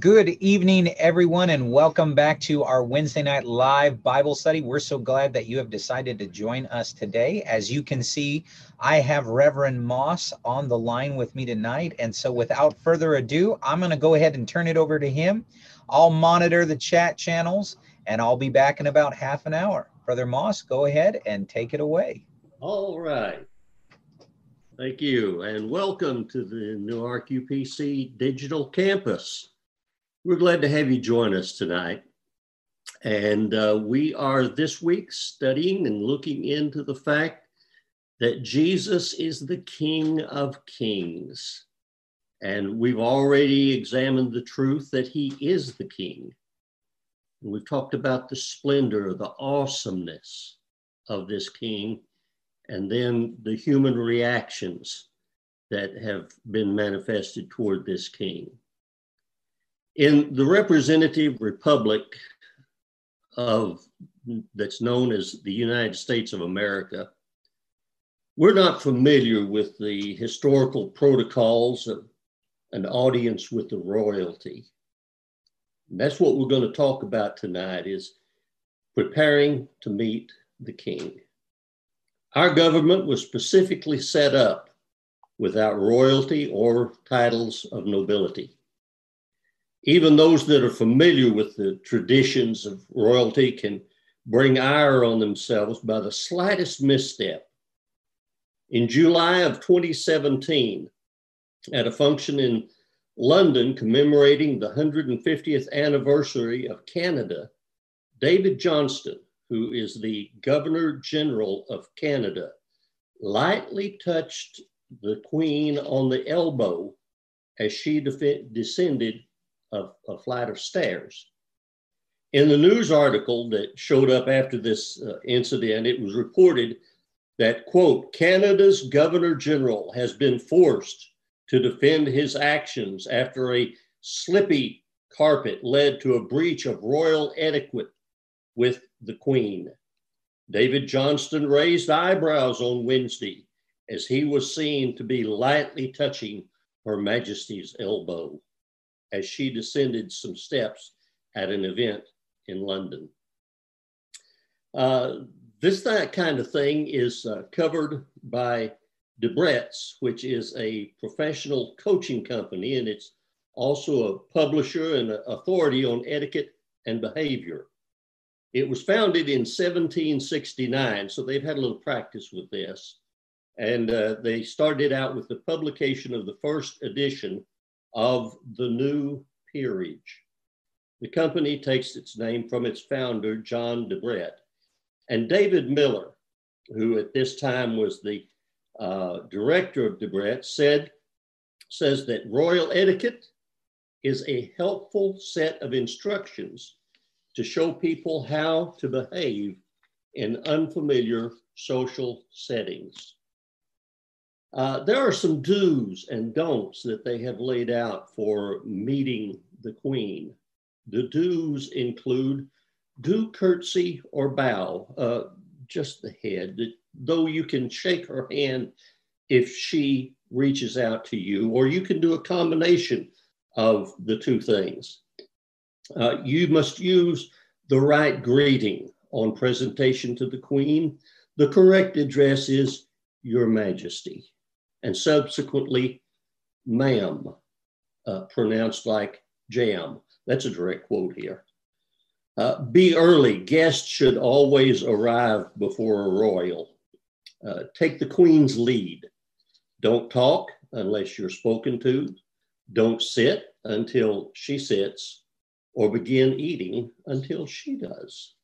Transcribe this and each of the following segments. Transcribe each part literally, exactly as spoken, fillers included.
Good evening, everyone, and welcome back to our Wednesday night live Bible study. We're so glad that you have decided to join us today. As you can see, I have Reverend Moss on the line with me tonight. And so without further ado, I'm going to go ahead and turn it over to him. I'll monitor the chat channels, and I'll be back in about half an hour. Brother Moss, go ahead and take it away. All right. Thank you, and welcome to the Newark U P C Digital Campus. We're glad to have you join us tonight. And uh, we are this week studying and looking into the fact that Jesus is the King of Kings. And we've already examined the truth that he is the King. And we've talked about the splendor, the awesomeness of this King, and then the human reactions that have been manifested toward this King. In the representative republic of, that's known as the United States of America, we're not familiar with the historical protocols of an audience with the royalty. And that's what we're going to talk about tonight, is preparing to meet the King. Our government was specifically set up without royalty or titles of nobility. Even those that are familiar with the traditions of royalty can bring ire on themselves by the slightest misstep. In July of twenty seventeen, at a function in London commemorating the one hundred fiftieth anniversary of Canada, David Johnston, who is the Governor General of Canada, lightly touched the Queen on the elbow as she descended of a flight of stairs. In the news article that showed up after this uh, incident, it was reported that, quote, Canada's Governor General has been forced to defend his actions after a slippy carpet led to a breach of royal etiquette with the Queen. David Johnston raised eyebrows on Wednesday as he was seen to be lightly touching Her Majesty's elbow as she descended some steps at an event in London. Uh, this that kind of thing is uh, covered by DeBrett's, which is a professional coaching company, and it's also a publisher and an authority on etiquette and behavior. It was founded in seventeen sixty-nine, so they've had a little practice with this. And uh, they started out with the publication of the first edition of the New Peerage. The company takes its name from its founder, John DeBrett. And David Miller, who at this time was the uh, director of DeBrett, said, says that royal etiquette is a helpful set of instructions to show people how to behave in unfamiliar social settings. Uh, there are some do's and don'ts that they have laid out for meeting the Queen. The do's include do curtsy or bow, uh, just the head, though you can shake her hand if she reaches out to you, or you can do a combination of the two things. Uh, you must use the right greeting on presentation to the Queen. The correct address is Your Majesty, and subsequently, ma'am, uh, pronounced like jam. That's a direct quote here. Uh, be early. Guests should always arrive before a royal. Uh, take the Queen's lead. Don't talk unless you're spoken to. Don't sit until she sits, or begin eating until she does.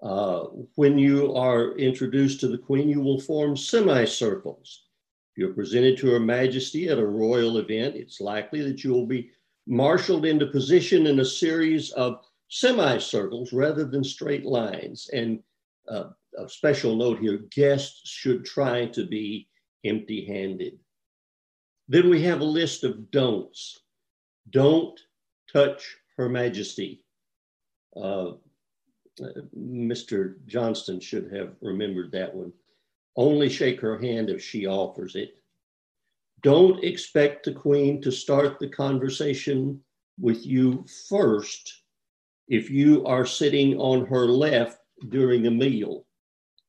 Uh, when you are introduced to the Queen, you will form semicircles. You're presented to Her Majesty at a royal event. It's likely that you will be marshaled into position in a series of semicircles rather than straight lines. And uh, a special note here, guests should try to be empty-handed. Then we have a list of don'ts. Don't touch Her Majesty. Uh, Mister Johnston should have remembered that one. Only shake her hand if she offers it. Don't expect the Queen to start the conversation with you first if you are sitting on her left during a meal.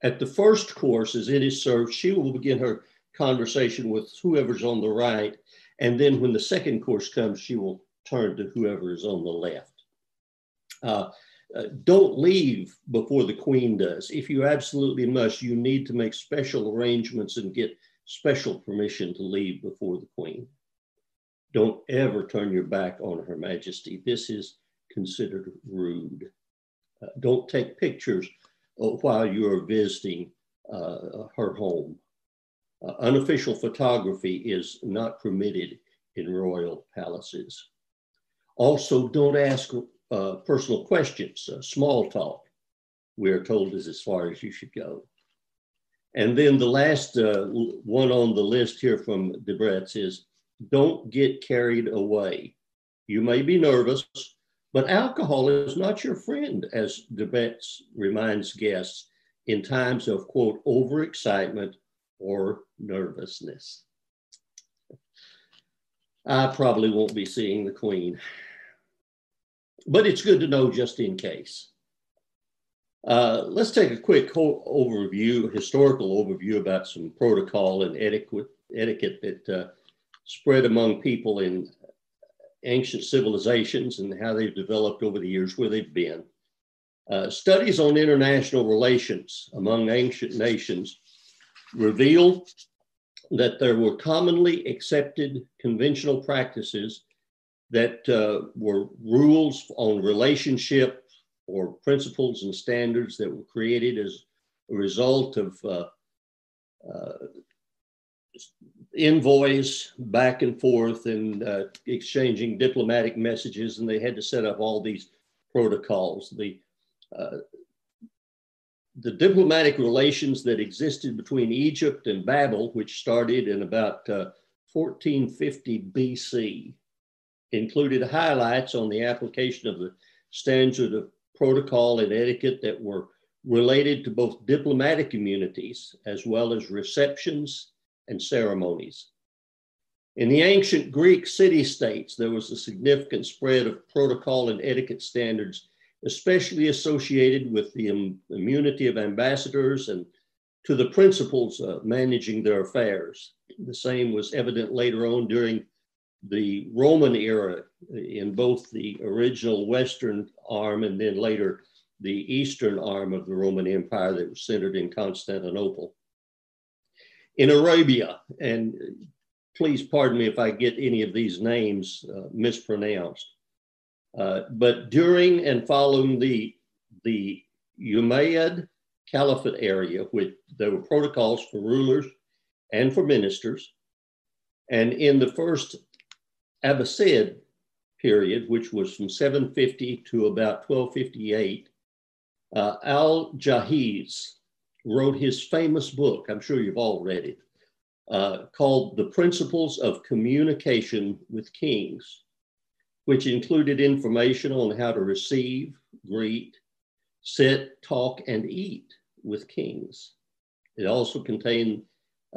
At the first course, as it is served, she will begin her conversation with whoever's on the right, and then when the second course comes, she will turn to whoever is on the left. Uh, uh, don't leave before the queen does. If you absolutely must, you need to make special arrangements and get special permission to leave before the queen. Don't ever turn your back on Her Majesty. This is considered rude. Uh, don't take pictures uh, while you are visiting uh, her home. Uh, unofficial photography is not permitted in royal palaces. Also, don't ask uh, personal questions. Uh, small talk, we are told, is as far as you should go. And then the last uh, one on the list here from DeBrett's is, don't get carried away. You may be nervous, but alcohol is not your friend, as DeBrett's reminds guests in times of, quote, overexcitement or nervousness. I probably won't be seeing the queen, but it's good to know just in case. Uh, let's take a quick overview, historical overview about some protocol and etiquette, etiquette that uh, spread among people in ancient civilizations and how they've developed over the years where they've been. Uh, studies on international relations among ancient nations revealed that there were commonly accepted conventional practices that uh, were rules on relationship or principles and standards that were created as a result of uh, uh, envoys back and forth and uh, exchanging diplomatic messages, and they had to set up all these protocols. The uh, The diplomatic relations that existed between Egypt and Babel, which started in about uh, fourteen fifty B C, included highlights on the application of the standard of protocol and etiquette that were related to both diplomatic communities as well as receptions and ceremonies. In the ancient Greek city-states, there was a significant spread of protocol and etiquette standards, especially associated with the immunity of ambassadors and to the principals uh, managing their affairs. The same was evident later on during the Roman era in both the original Western arm and then later the Eastern arm of the Roman Empire that was centered in Constantinople. In Arabia, and please pardon me if I get any of these names uh, mispronounced, Uh, but during and following the, the Umayyad Caliphate area, which there were protocols for rulers and for ministers. And in the first Abbasid period, which was from seven fifty to about twelve fifty-eight, uh, Al-Jahiz wrote his famous book, I'm sure you've all read it, uh, called The Principles of Communication with Kings, which included information on how to receive, greet, sit, talk, and eat with kings. It also contained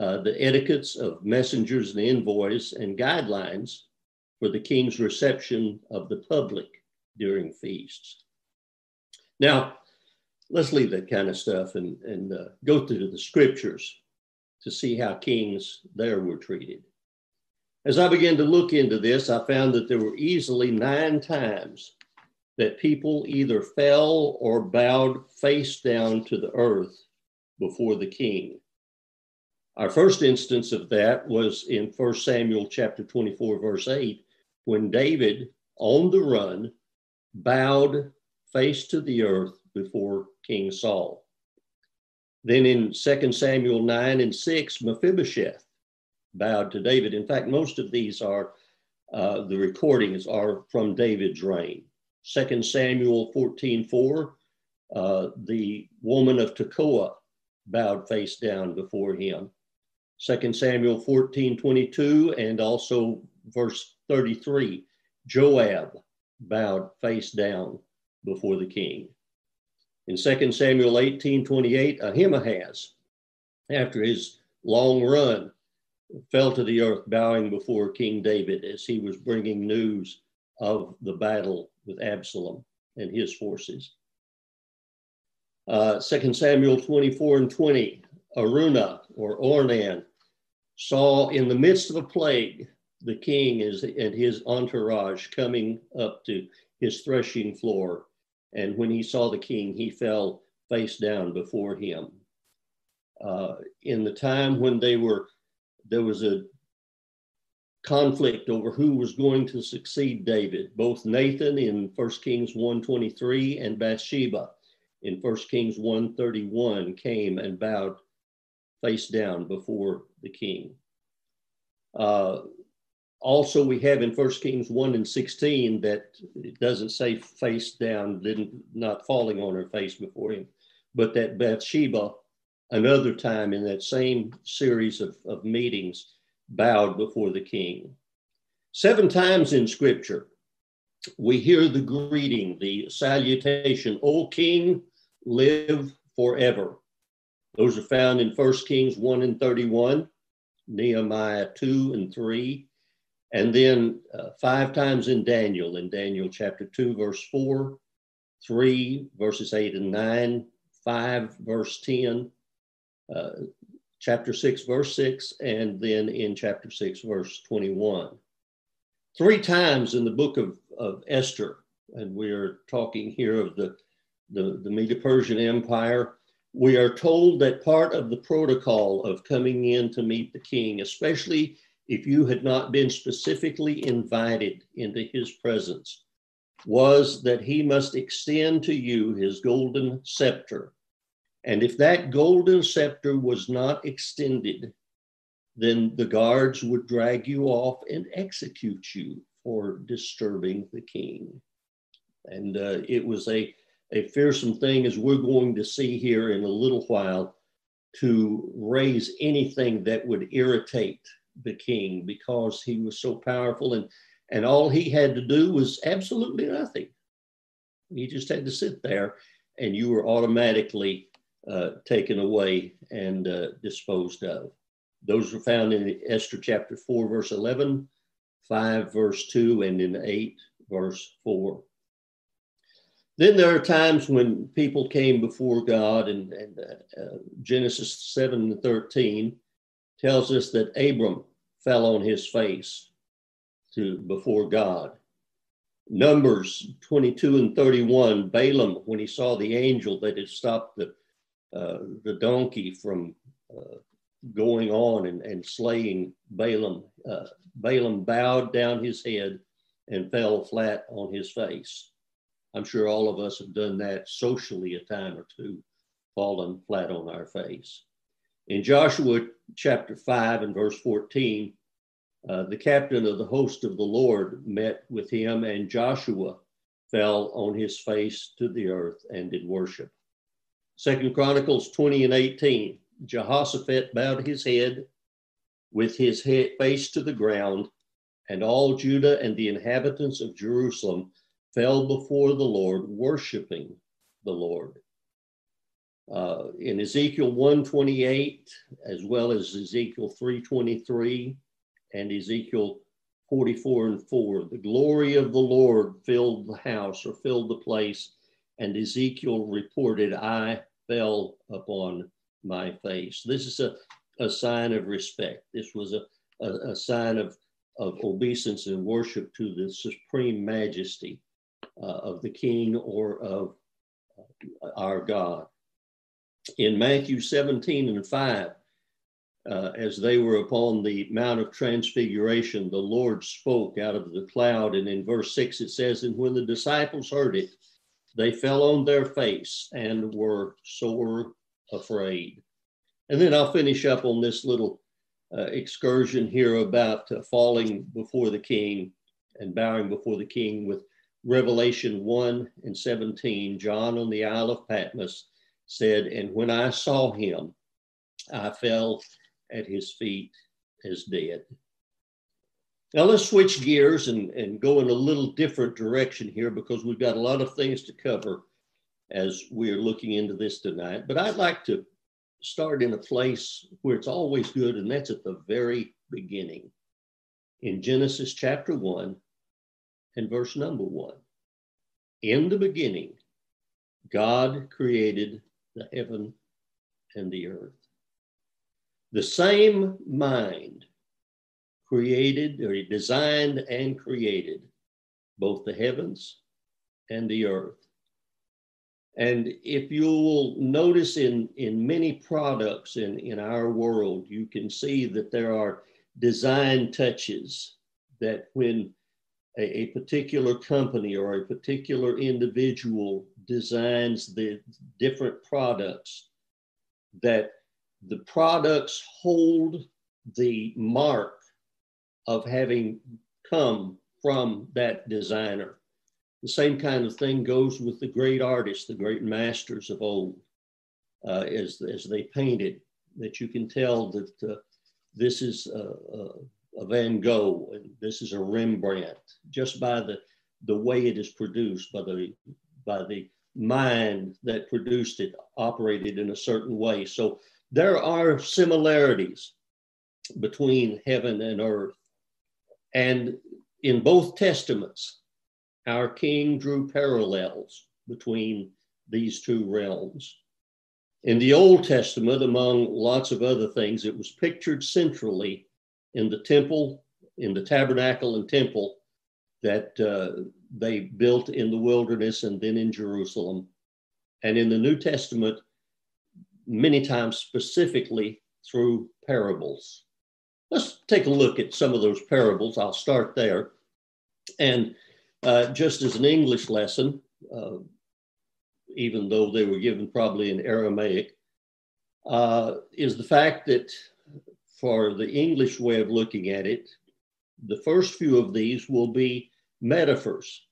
uh, the etiquettes of messengers and envoys and guidelines for the king's reception of the public during feasts. Now, let's leave that kind of stuff and, and uh, go through the scriptures to see how kings there were treated. As I began to look into this, I found that there were easily nine times that people either fell or bowed face down to the earth before the king. Our first instance of that was in First Samuel chapter twenty-four, verse eight, when David, on the run, bowed face to the earth before King Saul. Then in Second Samuel nine and six, Mephibosheth bowed to David. In fact, most of these are, uh, the recordings are from David's reign. Second Samuel fourteen four, uh, the woman of Tekoa bowed face down before him. Second Samuel fourteen twenty-two, and also verse thirty-three, Joab bowed face down before the king. In Second Samuel eighteen twenty-eight, Ahimaaz, after his long run, fell to the earth bowing before King David as he was bringing news of the battle with Absalom and his forces. Uh, Second Samuel twenty-four and twenty, Araunah or Ornan saw in the midst of a plague, the king is, and his entourage coming up to his threshing floor. And when he saw the king, he fell face down before him. Uh, in the time when they were, there was a conflict over who was going to succeed David, both Nathan in First Kings one twenty-three and Bathsheba in First Kings one thirty-one came and bowed face down before the king. Uh, also, we have in First Kings one and sixteen that it doesn't say face down, didn't not falling on her face before him, but that Bathsheba, another time in that same series of, of meetings, bowed before the king. Seven times in scripture, we hear the greeting, the salutation, O king, live forever. Those are found in First Kings one and thirty-one, Nehemiah two and three, and then uh, five times in Daniel, in Daniel chapter two, verse four, three, verses eight and nine, five, verse ten, uh, chapter six, verse six, and then in chapter six, verse twenty-one. Three times in the book of, of Esther, and we are talking here of the, the, the Medo-Persian Empire, we are told that part of the protocol of coming in to meet the king, especially if you had not been specifically invited into his presence, was that he must extend to you his golden scepter. And if that golden scepter was not extended, then the guards would drag you off and execute you for disturbing the king. And uh, it was a, a fearsome thing, as we're going to see here in a little while, to raise anything that would irritate the king, because he was so powerful, and, and all he had to do was absolutely nothing. He just had to sit there and you were automatically Uh, taken away and uh, disposed of. Those are found in Esther chapter four, verse eleven, five, verse two, and in eight, verse four. Then there are times when people came before God, and, and uh, uh, Genesis seven and thirteen tells us that Abram fell on his face to before God. Numbers twenty-two and thirty-one, Balaam, when he saw the angel that had stopped the Uh, the donkey from uh, going on and, and slaying Balaam. Uh, Balaam bowed down his head and fell flat on his face. I'm sure all of us have done that socially a time or two, fallen flat on our face. In Joshua chapter five and verse fourteen, uh, the captain of the host of the Lord met with him, and Joshua fell on his face to the earth and did worship. Second Chronicles twenty and eighteen, Jehoshaphat bowed his head with his head face to the ground, and all Judah and the inhabitants of Jerusalem fell before the Lord, worshiping the Lord. Uh, in Ezekiel one twenty-eight, as well as Ezekiel three twenty-three and Ezekiel forty-four and four, the glory of the Lord filled the house or filled the place, and Ezekiel reported, I fell upon my face. This is a, a sign of respect. This was a, a, a sign of, of obeisance and worship to the supreme majesty uh, of the king or of our God. In Matthew seventeen and five, uh, as they were upon the Mount of Transfiguration, the Lord spoke out of the cloud. And in verse six, it says, and when the disciples heard it, they fell on their face and were sore afraid. And then I'll finish up on this little uh, excursion here about uh, falling before the king and bowing before the king with Revelation one and seventeen. John on the Isle of Patmos said, and when I saw him, I fell at his feet as dead. Now let's switch gears and, and go in a little different direction here, because we've got a lot of things to cover as we're looking into this tonight. But I'd like to start in a place where it's always good, and that's at the very beginning. In Genesis chapter one, and verse number one. In the beginning, God created the heaven and the earth. The same mind created, or he designed and created both the heavens and the earth. And if you'll notice in, in many products in, in our world, you can see that there are design touches that when a, a particular company or a particular individual designs the different products, that the products hold the mark of having come from that designer. The same kind of thing goes with the great artists, the great masters of old, uh, as, as they painted, that you can tell that uh, this is a, a Van Gogh and this is a Rembrandt, just by the, the way it is produced, by the, by the mind that produced it, operated in a certain way. So there are similarities between heaven and earth. And in both testaments, our king drew parallels between these two realms. In the Old Testament, among lots of other things, it was pictured centrally in the temple, in the tabernacle and temple that uh, they built in the wilderness and then in Jerusalem. And in the New Testament, many times specifically through parables. Let's take a look at some of those parables. I'll start there. And Uh, just as an English lesson, uh, even though they were given probably in Aramaic, uh, is the fact that for the English way of looking at it, the first few of these will be metaphors,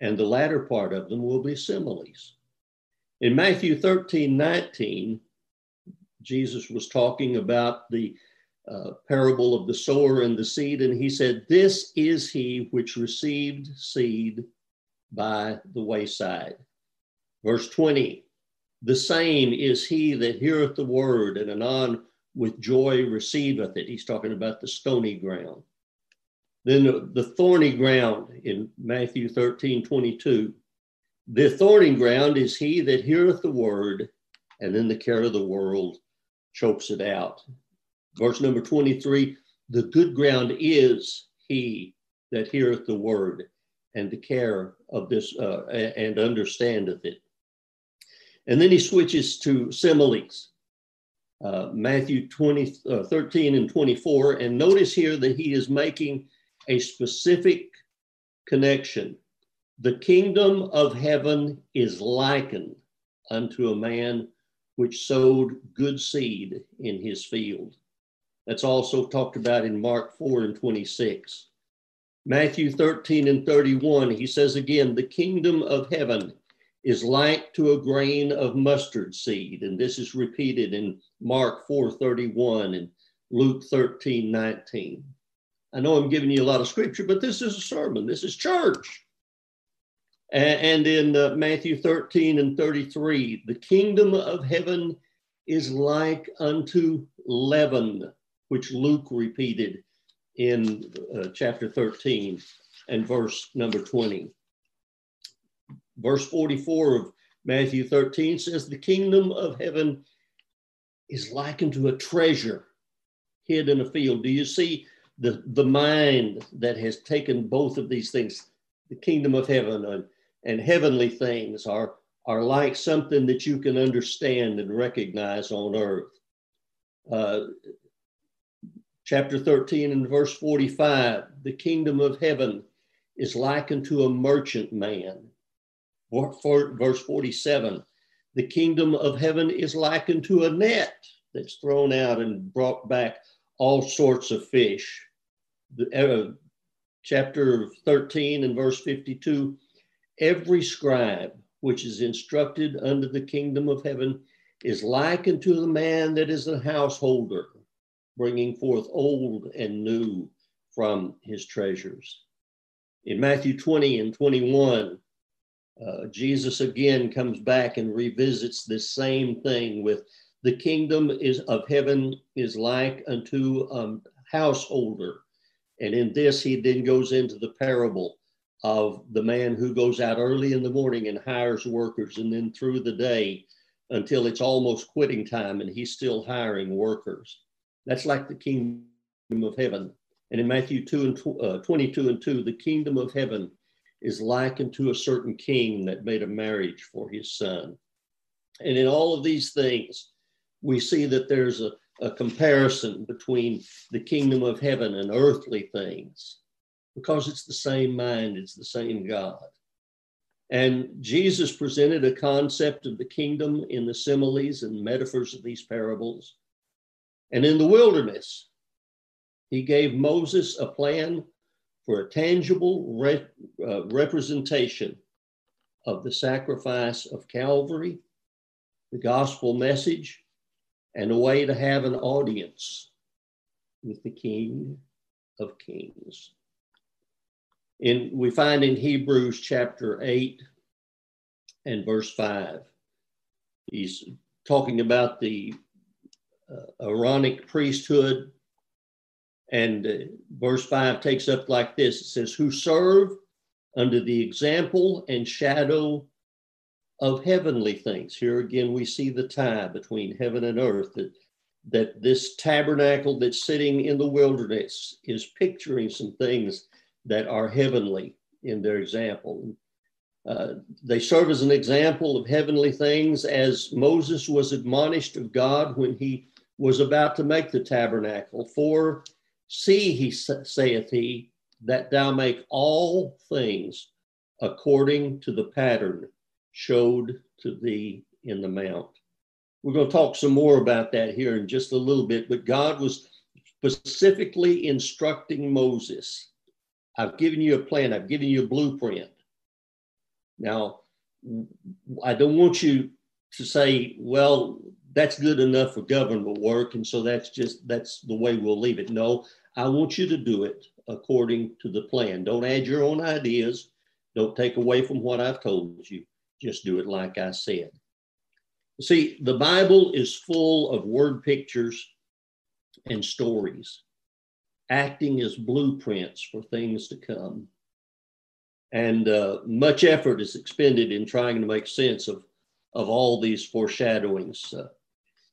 and the latter part of them will be similes. In Matthew thirteen nineteen, Jesus was talking about the Uh, parable of the sower and the seed, and he said, "This is he which received seed by the wayside." Verse twenty, "The same is he that heareth the word, and anon with joy receiveth it." He's talking about the stony ground. Then the, the thorny ground in Matthew thirteen twenty-two. "The thorny ground is he that heareth the word, and then the care of the world chokes it out." Verse number twenty-three, "The good ground is he that heareth the word, and the care of this, uh, and understandeth it." And then he switches to similes, uh, Matthew twenty, uh, thirteen and twenty-four. And notice here that he is making a specific connection. "The kingdom of heaven is likened unto a man which sowed good seed in his field." That's also talked about in Mark four and twenty-six. Matthew thirteen and thirty-one, he says again, "The kingdom of heaven is like to a grain of mustard seed." And this is repeated in Mark four thirty-one and Luke thirteen nineteen. I know I'm giving you a lot of scripture, but this is a sermon. This is church. And in Matthew thirteen and thirty-three, "The kingdom of heaven is like unto leaven," which Luke repeated in uh, chapter thirteen and verse number twenty. Verse forty-four of Matthew thirteen says, "The kingdom of heaven is likened to a treasure hid in a field." Do you see the, the mind that has taken both of these things? The kingdom of heaven and, and heavenly things are, are like something that you can understand and recognize on earth. Uh, Chapter thirteen and verse forty-five, "The kingdom of heaven is likened to a merchant man." Verse forty-seven, "The kingdom of heaven is likened to a net that's thrown out and brought back all sorts of fish." The, uh, chapter thirteen and verse fifty-two, "Every scribe which is instructed under the kingdom of heaven is likened to the man that is a householder, bringing forth old and new from his treasures." In Matthew twenty and twenty-one, uh, Jesus again comes back and revisits this same thing with, "The kingdom is of heaven is like unto a um, householder." And in this, he then goes into the parable of the man who goes out early in the morning and hires workers, and then through the day until it's almost quitting time and he's still hiring workers. That's like the kingdom of heaven. And in Matthew two and tw- uh, twenty-two and two, the kingdom of heaven is likened to a certain king that made a marriage for his son. And in all of these things, we see that there's a, a comparison between the kingdom of heaven and earthly things, because it's the same mind, it's the same God. And Jesus presented a concept of the kingdom in the similes and metaphors of these parables. And in the wilderness, he gave Moses a plan for a tangible re- uh, representation of the sacrifice of Calvary, the gospel message, and a way to have an audience with the King of Kings. In, we find in Hebrews chapter eight and verse five, he's talking about the uh, Aaronic priesthood, and uh, verse five takes up like this. It says, who serve under the example and shadow of heavenly things. Here again, we see the tie between heaven and earth, that, that this tabernacle that's sitting in the wilderness is picturing some things that are heavenly in their example. Uh, they serve as an example of heavenly things, as Moses was admonished of God when he was about to make the tabernacle. For see, he saith he, that thou make all things according to the pattern showed to thee in the mount. We're going to talk some more about that here in just a little bit, but God was specifically instructing Moses, I've given you a plan. I've given you a blueprint. Now, I don't want you to say, well, that's good enough for government work, and so that's just, that's the way we'll leave it. No, I want you to do it according to the plan. Don't add your own ideas. Don't take away from what I've told you. Just do it like I said. See, the Bible is full of word pictures and stories, acting as blueprints for things to come. And uh, much effort is expended in trying to make sense of, of all these foreshadowings. Uh,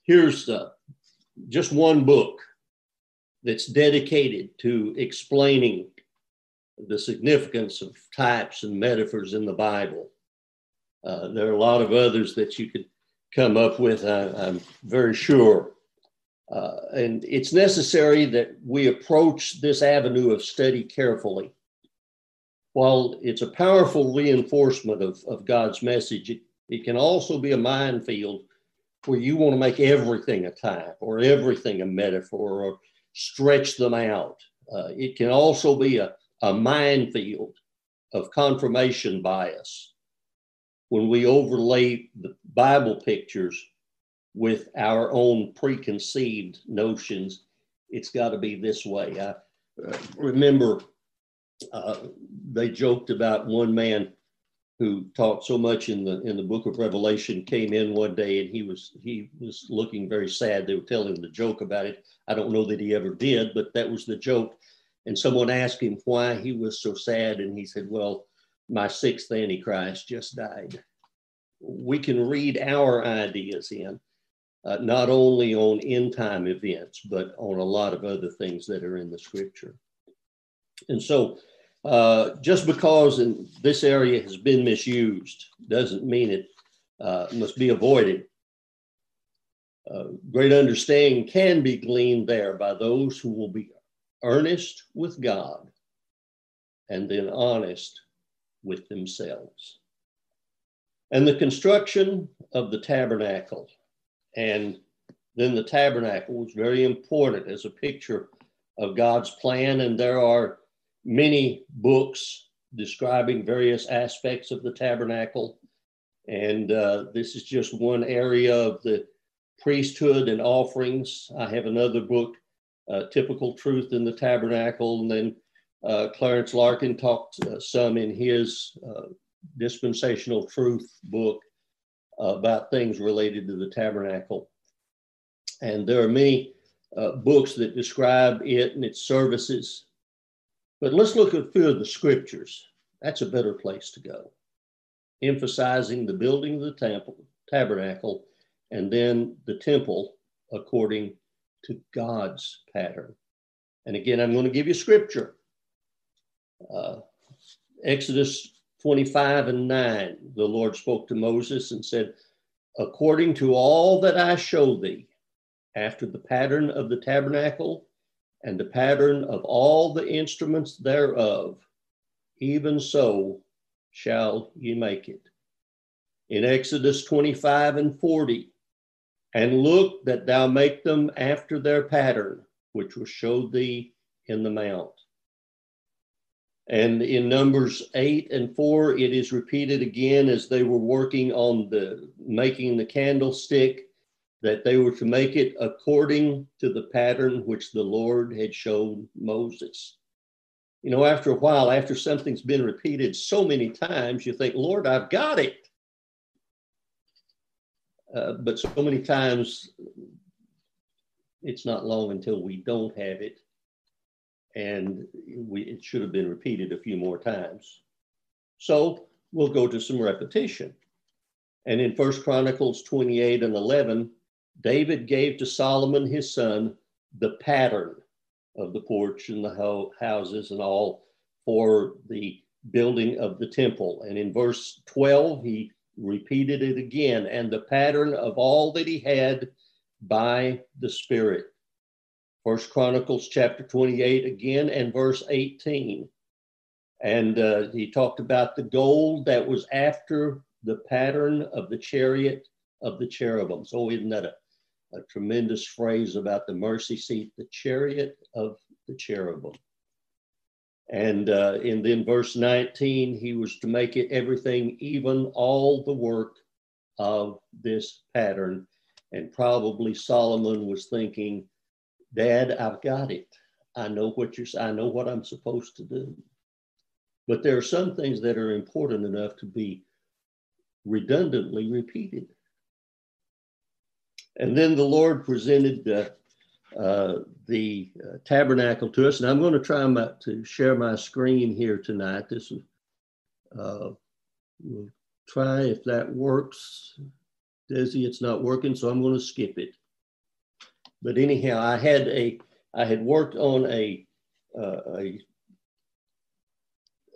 here's uh, just one book that's dedicated to explaining the significance of types and metaphors in the Bible. Uh, there are a lot of others that you could come up with, I, I'm very sure. Uh, and it's necessary that we approach this avenue of study carefully. While it's a powerful reinforcement of, of God's message, it, it can also be a minefield where you want to make everything a type or everything a metaphor or stretch them out. Uh, it can also be a, a minefield of confirmation bias when we overlay the Bible pictures with our own preconceived notions. It's got to be this way. I uh, remember uh, they joked about one man who taught so much in the in the book of Revelation, came in one day and he was he was looking very sad. They were telling him the joke about it. I don't know that he ever did, but that was the joke. And someone asked him why he was so sad, and he said, well, my sixth Antichrist just died. We can read our ideas in, Uh, not only on end-time events, but on a lot of other things that are in the scripture. And so uh, just because in this area has been misused doesn't mean it uh, must be avoided. Uh, great understanding can be gleaned there by those who will be earnest with God and then honest with themselves. And the construction of the tabernacle and then the tabernacle was very important as a picture of God's plan. And there are many books describing various aspects of the tabernacle. And uh, this is just one area of the priesthood and offerings. I have another book, uh, Typical Truth in the Tabernacle. And then uh, Clarence Larkin talked uh, some in his uh, Dispensational Truth book about things related to the tabernacle. And there are many uh, books that describe it and its services. But let's look at a few of the scriptures That's a better place to go. Emphasizing the building of the temple, tabernacle, and then the temple according to God's pattern. And again, I'm going to give you scripture. Uh, Exodus twenty-five and nine, the Lord spoke to Moses and said, according to all that I show thee, after the pattern of the tabernacle and the pattern of all the instruments thereof, even so shall ye make it. In Exodus twenty-five and forty, and look that thou make them after their pattern, which was showed thee in the mount. And in Numbers eight and four, it is repeated again as they were working on the making the candlestick, that they were to make it according to the pattern which the Lord had shown Moses. You know, after a while, after something's been repeated so many times, you think, Lord, I've got it. Uh, but so many times, it's not long until we don't have it. And we, it should have been repeated a few more times. So we'll go to some repetition. And in First Chronicles twenty-eight and eleven, David gave to Solomon, his son, the pattern of the porch and the ho- houses and all for the building of the temple. And in verse twelve, he repeated it again, and the pattern of all that he had by the Spirit. First Chronicles chapter twenty-eight again and verse eighteen. And uh, he talked about the gold that was after the pattern of the chariot of the cherubim. So isn't that a, a tremendous phrase about the mercy seat, the chariot of the cherubim. And, uh, and then verse nineteen, he was to make it everything, even all the work of this pattern. And probably Solomon was thinking, Dad, I've got it. I know what you're, I know what I'm supposed to do. But there are some things that are important enough to be redundantly repeated. And then the Lord presented uh, uh, the uh, tabernacle to us. And I'm going to try my, to share my screen here tonight. This is, uh, we'll try if that works. Desi, it's not working, so I'm going to skip it. But anyhow, I had a, I had worked on a, uh, a,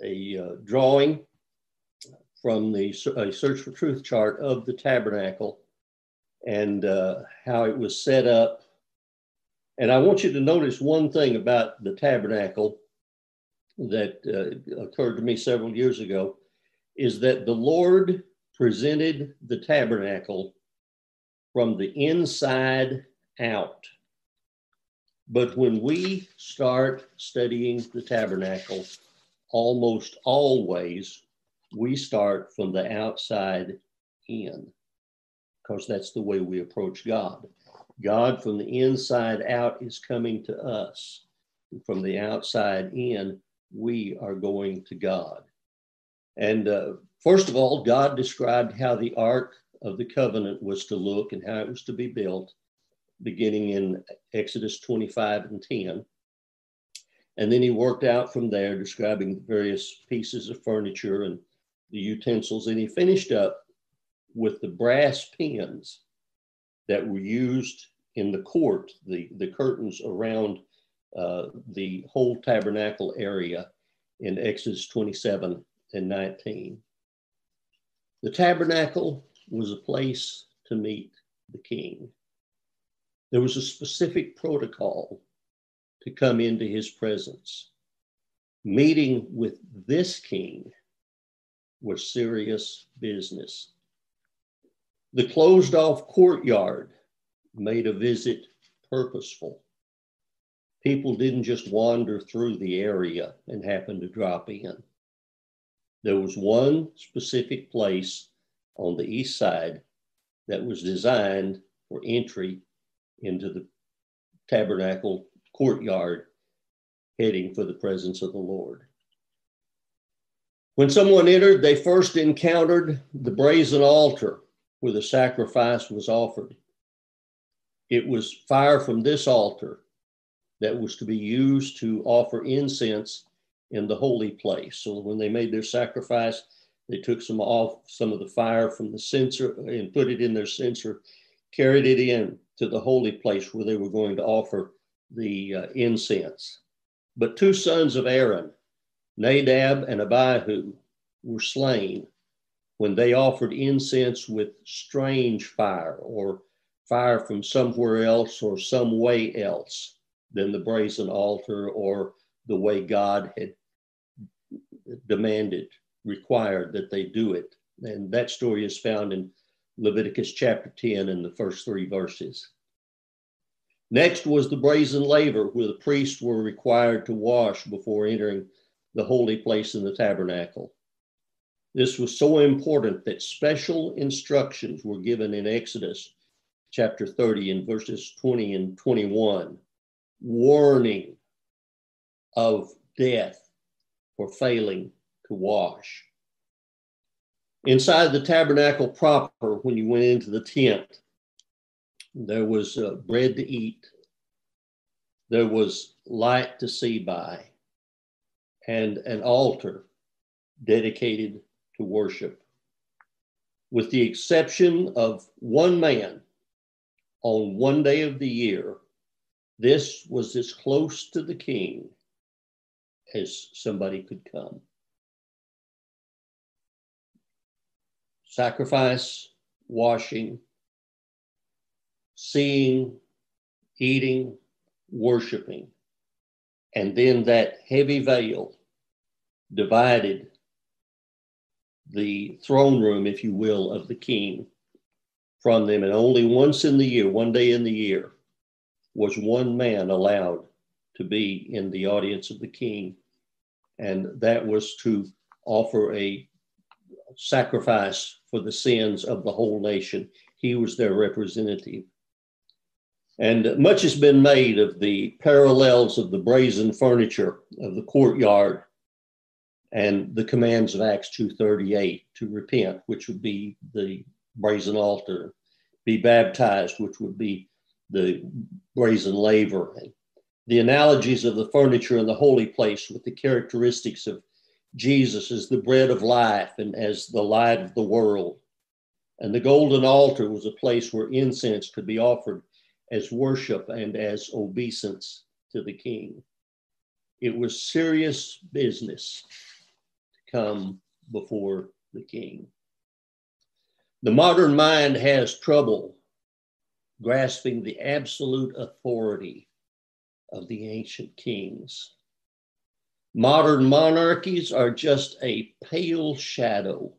a uh, drawing from the a Search for Truth chart of the tabernacle and uh, how it was set up. And I want you to notice one thing about the tabernacle that uh, occurred to me several years ago, is that the Lord presented the tabernacle from the inside out. But when we start studying the tabernacle, almost always we start from the outside in, because that's the way we approach God. God from the inside out is coming to us. And from the outside in, we are going to God. And uh, first of all, God described how the Ark of the Covenant was to look and how it was to be built, beginning in Exodus twenty-five and ten. And then he worked out from there, describing the various pieces of furniture and the utensils. And he finished up with the brass pins that were used in the court, the, the curtains around uh, the whole tabernacle area in Exodus twenty-seven and nineteen. The tabernacle was a place to meet the king. There was a specific protocol to come into his presence. Meeting with this king was serious business. The closed-off courtyard made a visit purposeful. People didn't just wander through the area and happen to drop in. There was one specific place on the east side that was designed for entry into the tabernacle courtyard, heading for the presence of the Lord. When someone entered, they first encountered the brazen altar where the sacrifice was offered. It was fire from this altar that was to be used to offer incense in the holy place. So when they made their sacrifice, they took some off some of the fire from the censer and put it in their censer, carried it in to the holy place where they were going to offer the uh, incense. But two sons of Aaron, Nadab and Abihu, were slain when they offered incense with strange fire, or fire from somewhere else or some way else than the brazen altar or the way God had demanded, required that they do it. And that story is found in Leviticus chapter ten in the first three verses. Next was the brazen laver, where the priests were required to wash before entering the holy place in the tabernacle. This was so important that special instructions were given in Exodus chapter thirty in verses twenty and twenty-one, warning of death for failing to wash. Inside the tabernacle proper, when you went into the tent, there was uh, bread to eat, there was light to see by, and an altar dedicated to worship. With the exception of one man, on one day of the year, this was as close to the king as somebody could come. Sacrifice, washing, seeing, eating, worshiping, and then that heavy veil divided the throne room, if you will, of the king from them. And only once in the year, one day in the year, was one man allowed to be in the audience of the king. And that was to offer a sacrifice for the sins of the whole nation. He was their representative. And much has been made of the parallels of the brazen furniture of the courtyard and the commands of Acts two thirty-eight to repent, which would be the brazen altar, be baptized, which would be the brazen laver, and the analogies of the furniture in the holy place with the characteristics of Jesus as the bread of life and as the light of the world. And the golden altar was a place where incense could be offered as worship and as obeisance to the king. It was serious business to come before the king. The modern mind has trouble grasping the absolute authority of the ancient kings. Modern monarchies are just a pale shadow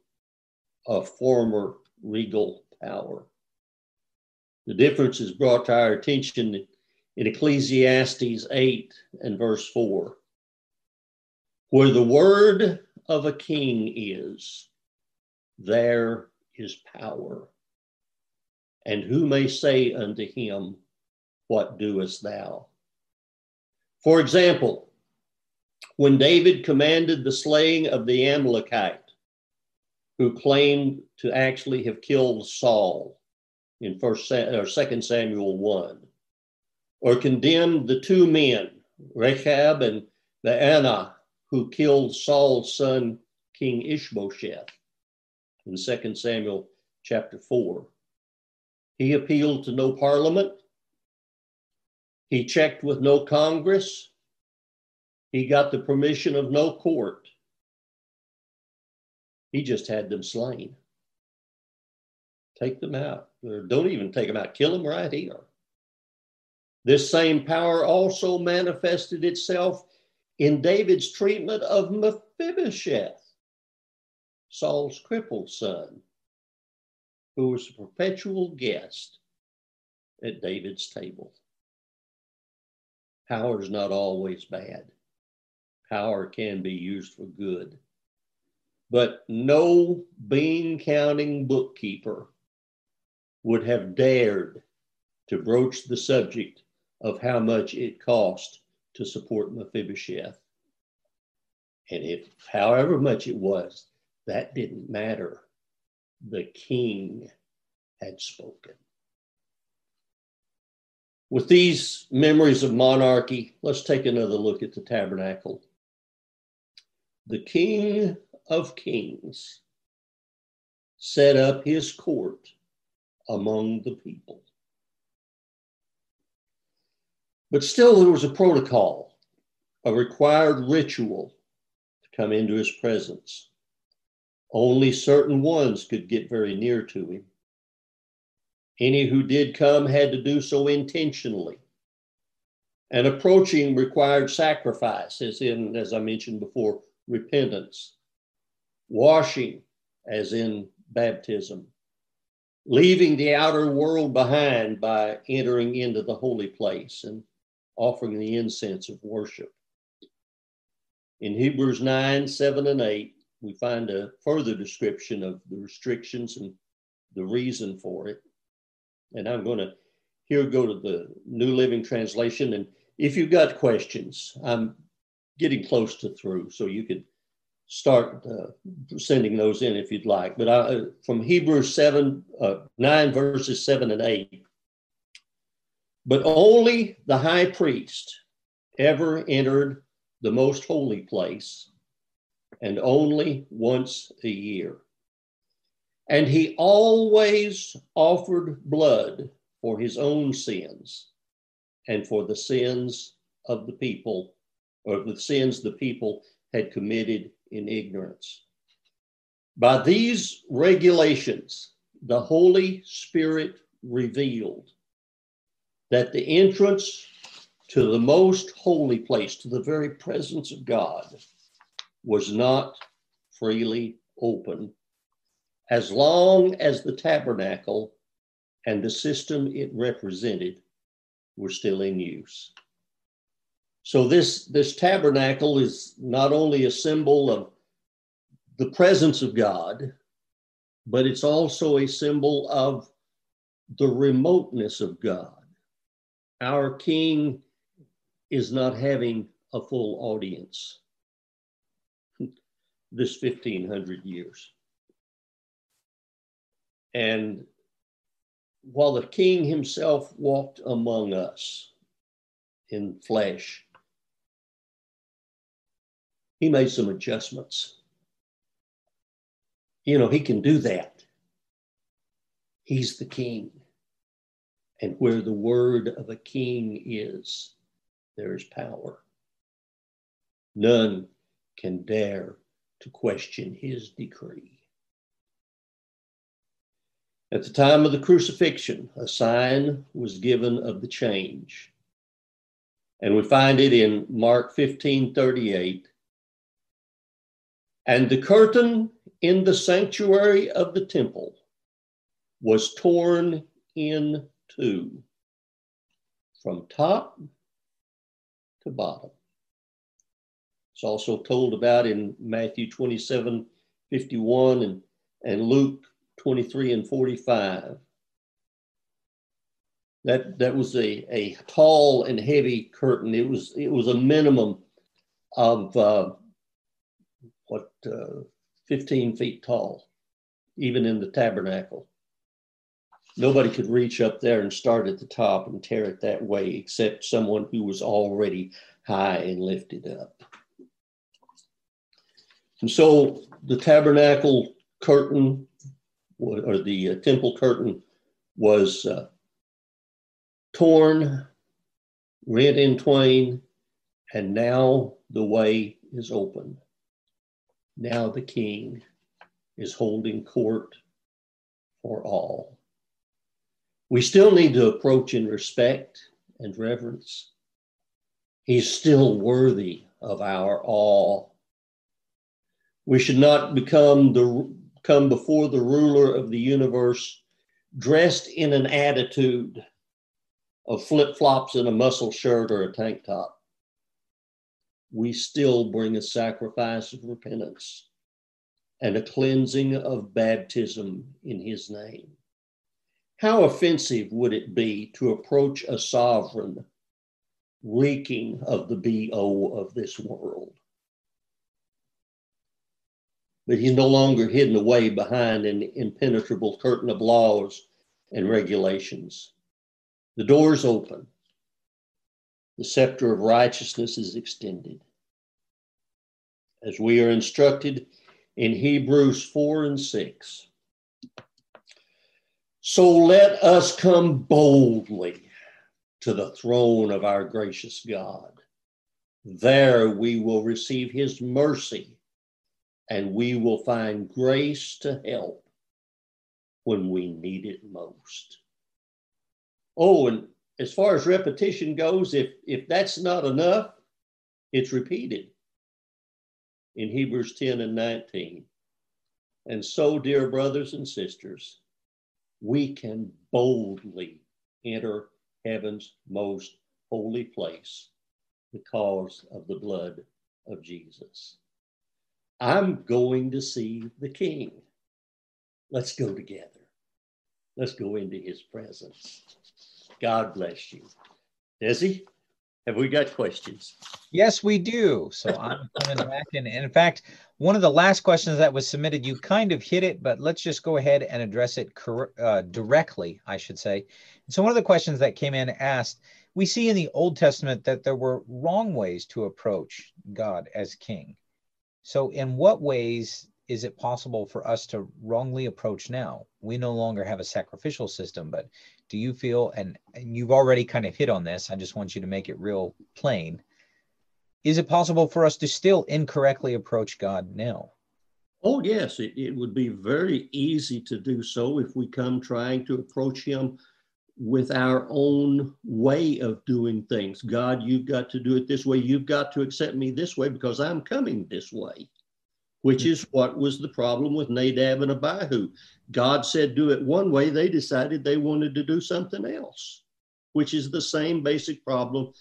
of former regal power. The difference is brought to our attention in Ecclesiastes eight and verse four, where the word of a king is, there is power. And who may say unto him, what doest thou? For example, when David commanded the slaying of the Amalekite, who claimed to actually have killed Saul in first or second Samuel one, or condemned the two men, Rechab and Baanah, who killed Saul's son, King Ishbosheth, in second Samuel chapter four. He appealed to no parliament. He checked with no Congress. He got the permission of no court. He just had them slain. Take them out, or don't even take them out, kill them right here. This same power also manifested itself in David's treatment of Mephibosheth, Saul's crippled son, who was a perpetual guest at David's table. Power is not always bad. Power can be used for good. But no bean-counting bookkeeper would have dared to broach the subject of how much it cost to support Mephibosheth. And if however much it was, that didn't matter. The king had spoken. With these memories of monarchy, let's take another look at the tabernacle. the King of Kings set up his court among the people. But still there was a protocol, a required ritual to come into his presence. Only certain ones could get very near to him. Any who did come had to do so intentionally. And approaching required sacrifice, as in, as I mentioned before, repentance. Washing, as in baptism. Leaving the outer world behind by entering into the holy place and offering the incense of worship. In Hebrews nine, seven, and eight, we find a further description of the restrictions and the reason for it. And I'm going to here go to the New Living Translation. And if you've got questions, I'm getting close to through, so you could start uh, sending those in if you'd like. But I, from Hebrews seven, uh, nine, verses seven and eight, but only the high priest ever entered the most holy place, and only once a year. And he always offered blood for his own sins and for the sins of the people, or the sins the people had committed in ignorance. By these regulations, the Holy Spirit revealed that the entrance to the most holy place, to the very presence of God, was not freely open as long as the tabernacle and the system it represented were still in use. So this, this tabernacle is not only a symbol of the presence of God, but it's also a symbol of the remoteness of God. Our King is not having a full audience this fifteen hundred years. And while the King himself walked among us in flesh, he made some adjustments. You know, he can do that. He's the King. And where the word of a king is, there is power. None can dare to question his decree. At the time of the crucifixion, a sign was given of the change. And we find it in Mark fifteen thirty-eight. And the curtain in the sanctuary of the temple was torn in two, from top to bottom. It's also told about in Matthew twenty-seven fifty-one and, and Luke twenty-three and forty-five. That, that was a, a tall and heavy curtain. It was, it was a minimum of uh, what, uh, fifteen feet tall, even in the tabernacle. Nobody could reach up there and start at the top and tear it that way, except someone who was already high and lifted up. And so the tabernacle curtain, or the temple curtain, was uh, torn, rent in twain, and now the way is open. Now the King is holding court for all. We still need to approach in respect and reverence. He's still worthy of our awe. We should not become the come before the ruler of the universe dressed in an attitude of flip-flops and a muscle shirt or a tank top. We still bring a sacrifice of repentance and a cleansing of baptism in his name. How offensive would it be to approach a sovereign reeking of the B O of this world? But he's no longer hidden away behind an impenetrable curtain of laws and regulations. The door is open. The scepter of righteousness is extended. as we are instructed in Hebrews four and six. So let us come boldly to the throne of our gracious God. There we will receive his mercy, and we will find grace to help when we need it most. Oh, and as far as repetition goes, if, if that's not enough, it's repeated in Hebrews ten and nineteen. And so, dear brothers and sisters, we can boldly enter heaven's most holy place because of the blood of Jesus. I'm going to see the King. Let's go together. Let's go into his presence. God bless you. Desi, have we got questions? Yes, we do. So I'm coming back. And in fact, one of the last questions that was submitted, you kind of hit it, but let's just go ahead and address it cor- uh, directly, I should say. And so one of the questions that came in asked, we see in the Old Testament that there were wrong ways to approach God as king. So in what ways is it possible for us to wrongly approach now? We no longer have a sacrificial system, but do you feel, and, and you've already kind of hit on this, I just want you to make it real plain. Is it possible for us to still incorrectly approach God now? Oh, yes, it, it would be very easy to do so if we come trying to approach him with our own way of doing things. God, you've got to do it this way. You've got to accept me this way because I'm coming this way, which is what was the problem with Nadab and Abihu. God said, do it one way. They decided they wanted to do something else, which is the same basic problem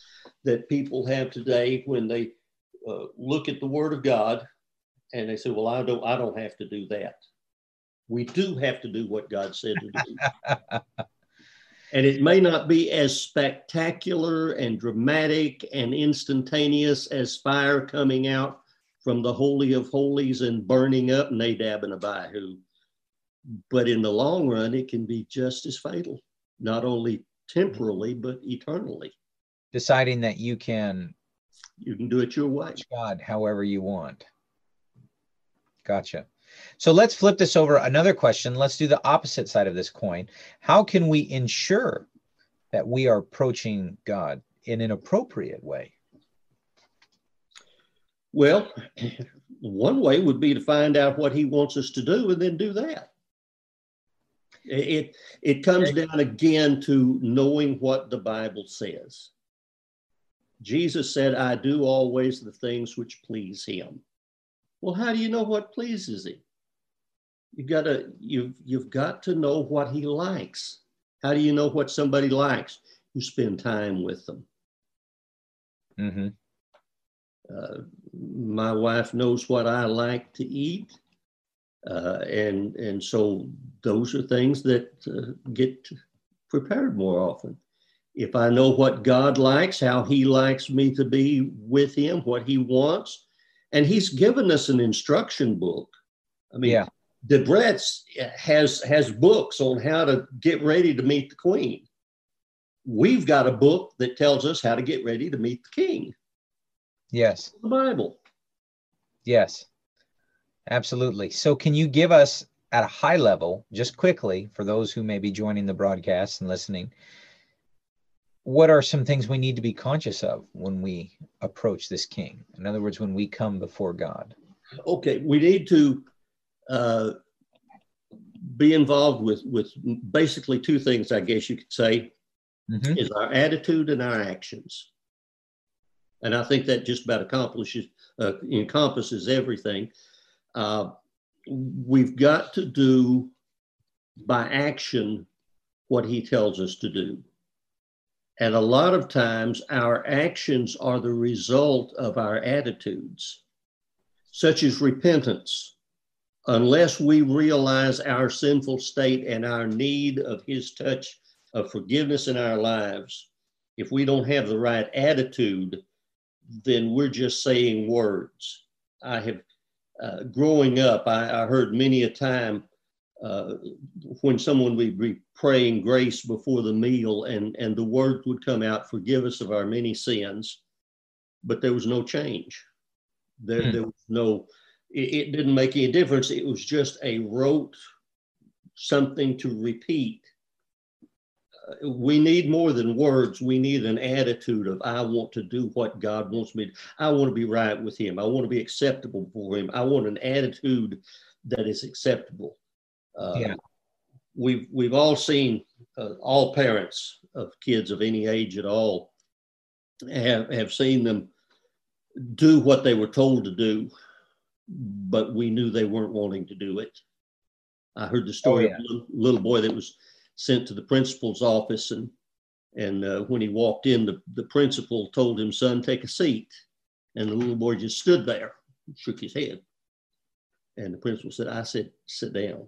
that people have today when they uh, look at the Word of God and they say, well, I don't, I don't have to do that. We do have to do what God said to do. And it may not be as spectacular and dramatic and instantaneous as fire coming out from the Holy of Holies and burning up Nadab and Abihu. But in the long run, it can be just as fatal, not only temporally, but eternally. Deciding that you can... You can do it your way. God, however you want. Gotcha. So let's flip this over another question. Let's do the opposite side of this coin. How can we ensure that we are approaching God in an appropriate way? Well, one way would be to find out what he wants us to do and then do that. It, it comes down again to knowing what the Bible says. Jesus said, I do always the things which please him. Well, how do you know what pleases him? You've got to, you've, you've got to know what he likes. How do you know what somebody likes? You spend time with them. Mm-hmm. Uh, my wife knows what I like to eat, uh, and and so those are things that uh, get prepared more often. If I know what God likes, how he likes me to be with him, what he wants, and he's given us an instruction book. I mean, yeah. DeBrett's has, has books on how to get ready to meet the queen. We've got a book that tells us how to get ready to meet the king. Yes. The Bible. Yes, absolutely. So can you give us at a high level, just quickly, for those who may be joining the broadcast and listening, what are some things we need to be conscious of when we approach this king? In other words, when we come before God. Okay, we need to uh, be involved with, with basically two things, I guess you could say, mm-hmm. is our attitude and our actions. And I think that just about accomplishes, uh, encompasses everything. Uh, we've got to do by action what he tells us to do. And a lot of times our actions are the result of our attitudes, such as repentance. Unless we realize our sinful state and our need of his touch of forgiveness in our lives, if we don't have the right attitude, then we're just saying words. I have, uh, growing up, I, I heard many a time uh, when someone would be praying grace before the meal and, and the word would come out, forgive us of our many sins, but there was no change. There, mm. there was no, it, it didn't make any difference. It was just a rote something to repeat. Uh, we need more than words. We need an attitude of, I want to do what God wants me to. I want to be right with him. I want to be acceptable before him. I want an attitude that is acceptable. Uh, yeah. We've, we've all seen, uh, all parents of kids of any age at all have, have seen them do what they were told to do, but we knew they weren't wanting to do it. I heard the story oh, yeah. of a little, little boy that was sent to the principal's office, and and uh, when he walked in, the, the principal told him, son, take a seat. And the little boy just stood there, shook his head. And the principal said, I said, sit down.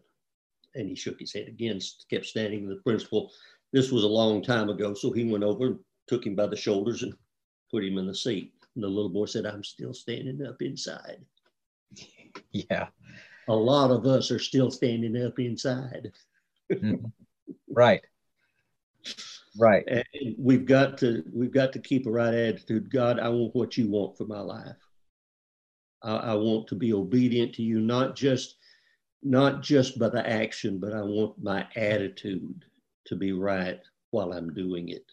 And he shook his head again, kept standing. The principal, this was a long time ago, so he went over, took him by the shoulders and put him in the seat. And the little boy said, I'm still standing up inside. Yeah. A lot of us are still standing up inside. Mm-hmm. Right. Right. And we've got to, we've got to keep a right attitude. God, I want what you want for my life. I, I want to be obedient to you, not just, not just by the action, but I want my attitude to be right while I'm doing it.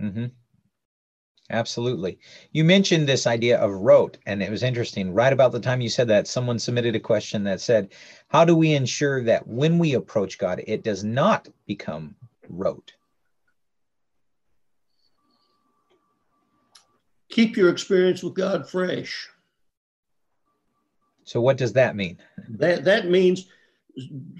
Mm-hmm. Absolutely. You mentioned this idea of rote, and it was interesting. Right about the time you said that, someone submitted a question that said, how do we ensure that when we approach God, it does not become rote? Keep your experience with God fresh. So what does that mean? That, that means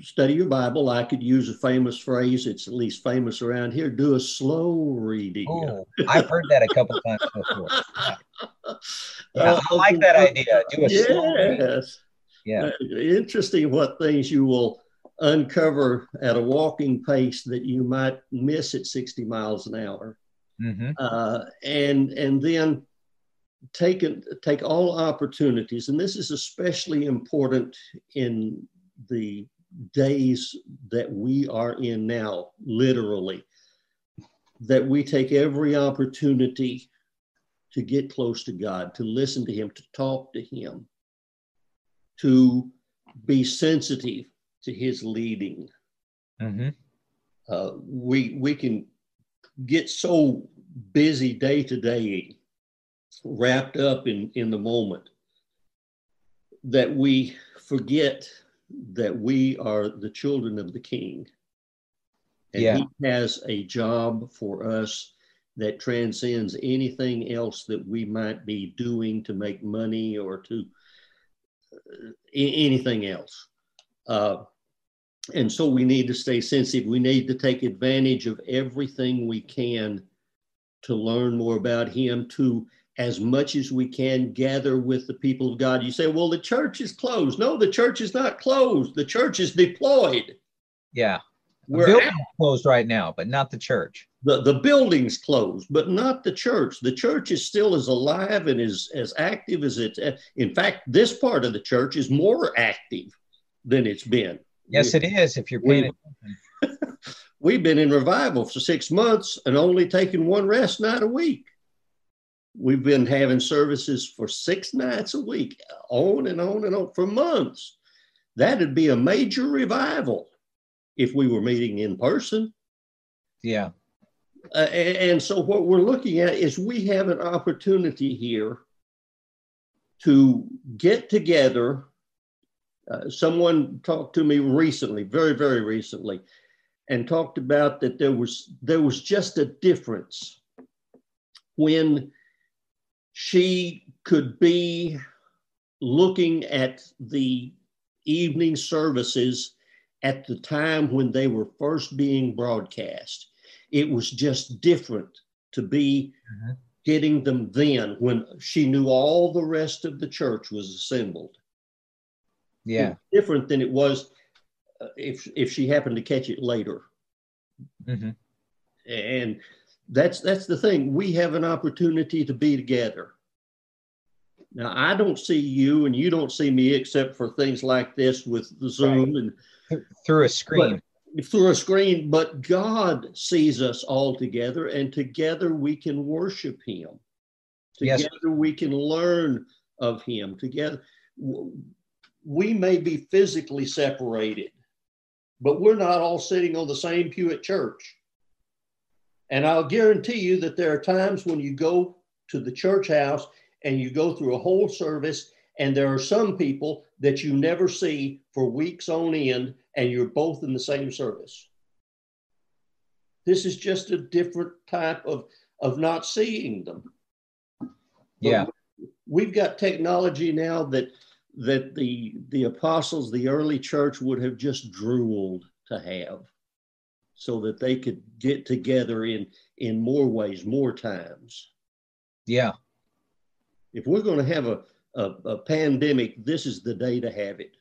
study your Bible. I could use a famous phrase. It's at least famous around here. Do a slow reading. Oh, I've heard that a couple times before. Yeah. Yeah, uh, I like that idea. Do a yes. slow reading. Yeah. Uh, interesting what things you will uncover at a walking pace that you might miss at sixty miles an hour. Mm-hmm. uh, and, and then Take, take all opportunities, and this is especially important in the days that we are in now, literally, that we take every opportunity to get close to God, to listen to him, to talk to him, to be sensitive to his leading. Mm-hmm. Uh, we, we can get so busy day to day, wrapped up in, in the moment, that we forget that we are the children of the King. And yeah. he has a job for us that transcends anything else that we might be doing to make money or to uh, anything else. Uh, and so we need to stay sensitive. We need to take advantage of everything we can to learn more about him, to as much as we can gather with the people of God. You say, well, the church is closed. No, the church is not closed. The church is deployed. Yeah. The building's closed right now, but not the church. The, the building's closed, but not the church. The church is still as alive and is as active as it. In fact, this part of the church is more active than it's been. Yes, it is, if you're paying attention. We've been in revival for six months and only taking one rest night a week. We've been having services for six nights a week, on and on and on for months. That'd be a major revival if we were meeting in person. Yeah. Uh, and, and so what we're looking at is we have an opportunity here to get together. Uh, someone talked to me recently, very, very recently, and talked about that there was, there was just a difference when she could be looking at the evening services at the time when they were first being broadcast. It was just different to be mm-hmm. getting them then, when she knew all the rest of the church was assembled. Yeah. It was different than it was if, if she happened to catch it later. Mm-hmm. And That's that's the thing. We have an opportunity to be together. Now, I don't see you and you don't see me except for things like this with Zoom right. and through a screen. But, through a screen, but God sees us all together, and together we can worship him. Together yes. we can learn of him. Together we may be physically separated, but we're not all sitting on the same pew at church. And I'll guarantee you that there are times when you go to the church house and you go through a whole service, and there are some people that you never see for weeks on end, and you're both in the same service. This is just a different type of, of not seeing them. But yeah. We've got technology now that that the, the apostles, the early church would have just drooled to have, so that they could get together in, in more ways, more times. Yeah. If we're going to have a, a, a pandemic, this is the day to have it,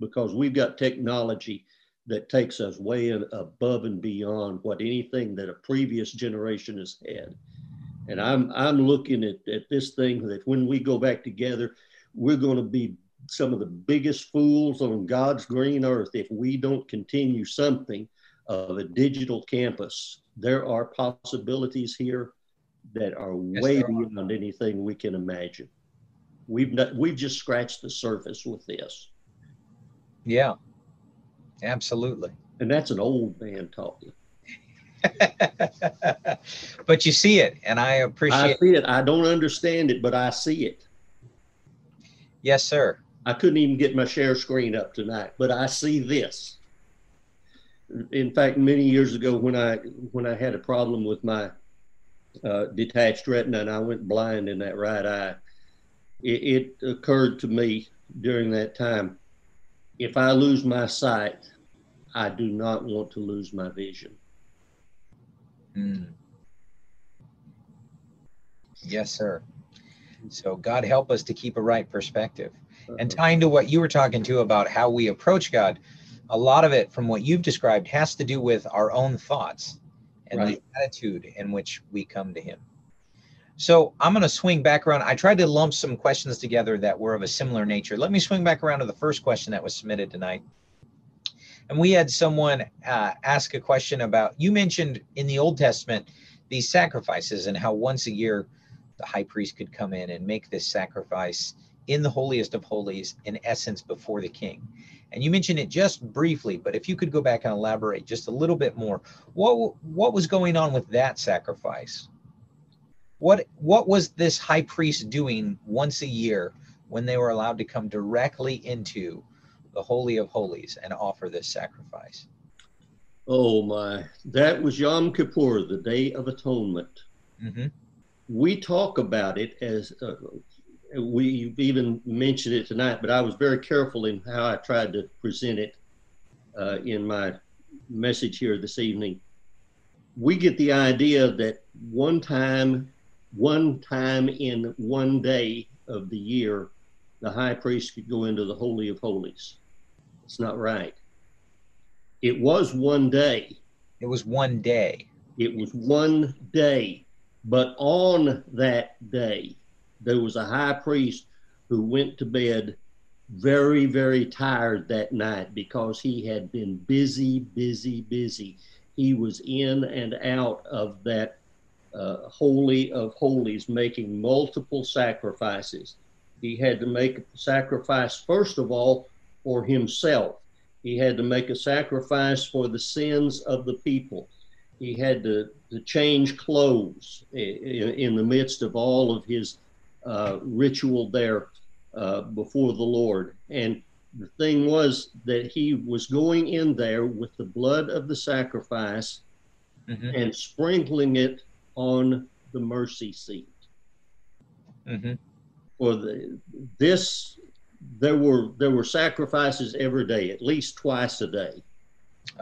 because we've got technology that takes us way in, above and beyond what anything that a previous generation has had. And I'm, I'm looking at, at this thing that when we go back together, we're going to be some of the biggest fools on God's green earth if we don't continue something of a digital campus. There are possibilities here that are yes, way beyond anything we can imagine. We've not, we've just scratched the surface with this. Yeah. Absolutely. And that's an old man talking. But you see it, and I appreciate it. I see it. I don't understand it, but I see it. Yes, sir. I couldn't even get my share screen up tonight, but I see this. In fact, many years ago when I when I had a problem with my uh, detached retina and I went blind in that right eye, it, it occurred to me during that time, if I lose my sight, I do not want to lose my vision. Mm. Yes, sir. So God help us to keep a right perspective. Uh-huh. And tying to what you were talking to about how we approach God, a lot of it from what you've described has to do with our own thoughts and right. the attitude in which we come to him. So I'm going to swing back around. I tried to lump some questions together that were of a similar nature. Let me swing back around to the first question that was submitted tonight. And we had someone uh, ask a question about, you mentioned in the Old Testament, these sacrifices and how once a year the high priest could come in and make this sacrifice in the holiest of holies, in essence, before the king. And you mentioned it just briefly, but if you could go back and elaborate just a little bit more, what, what was going on with that sacrifice? What what was this high priest doing once a year when they were allowed to come directly into the Holy of Holies and offer this sacrifice? Oh my, that was Yom Kippur, the Day of Atonement. Mm-hmm. We talk about it as, uh, we've even mentioned it tonight, but I was very careful in how I tried to present it uh, in my message here this evening. We get the idea that one time One time in one day of the year, the high priest could go into the Holy of Holies. It's not right. It was one day. It was one day. It was one day. But on that day, there was a high priest who went to bed very, very tired that night because he had been busy, busy, busy. He was in and out of that Uh, Holy of Holies, making multiple sacrifices. He had to make a sacrifice, first of all, for himself. He had to make a sacrifice for the sins of the people. He had to, to change clothes in, in the midst of all of his uh, ritual there uh, before the Lord. And the thing was that he was going in there with the blood of the sacrifice mm-hmm. and sprinkling it on the mercy seat. Mm-hmm. For the this, there were there were sacrifices every day, at least twice a day.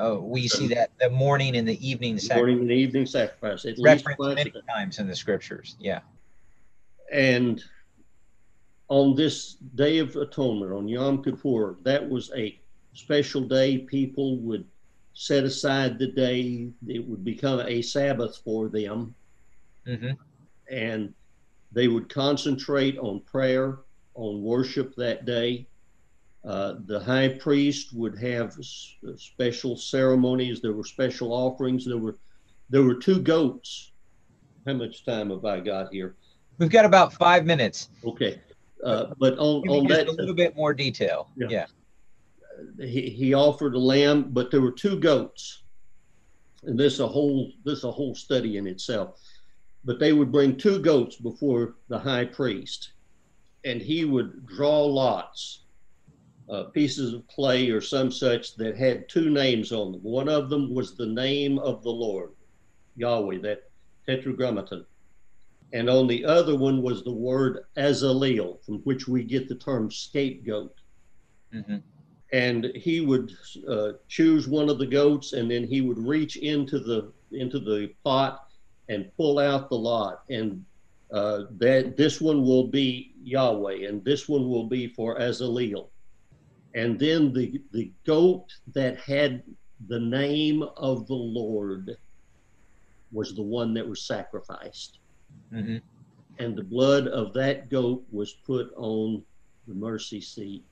Oh, we so, see that the morning and the evening sacrifice. Morning and evening sacrifice. At referenced least twice many a times in the scriptures. Yeah. And on this Day of Atonement, on Yom Kippur, that was a special day. People would set aside the day; it would become a Sabbath for them. Mm-hmm. And they would concentrate on prayer, on worship that day. Uh, the high priest would have s- special ceremonies. There were special offerings. There were, there were two goats. How much time have I got here? We've got about five minutes. Okay. Uh, but on, on that, a little bit more detail. Yeah. yeah. He, he offered a lamb, but there were two goats. And this a whole this a whole study in itself. But they would bring two goats before the high priest, and he would draw lots, uh, pieces of clay or some such that had two names on them. One of them was the name of the Lord, Yahweh, that tetragrammaton. And on the other one was the word Azazel, from which we get the term scapegoat. Mm-hmm. And he would uh, choose one of the goats, and then he would reach into the into the pot and pull out the lot. And uh, that this one will be Yahweh, and this one will be for Azazel. And then the the goat that had the name of the Lord was the one that was sacrificed. Mm-hmm. And the blood of that goat was put on the mercy seat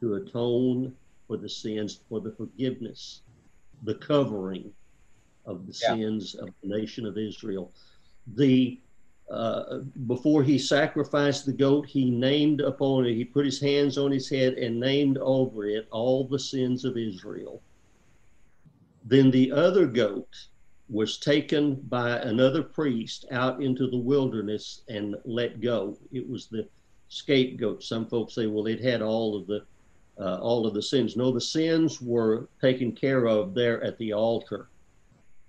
to atone for the sins, for the forgiveness, the covering of the yeah. sins of the nation of Israel. The uh, before he sacrificed the goat, he named upon it, he put his hands on his head and named over it all the sins of Israel. Then the other goat was taken by another priest out into the wilderness and let go. It was the scapegoat. Some folks say, well, it had all of the uh, all of the sins. No, the sins were taken care of there at the altar.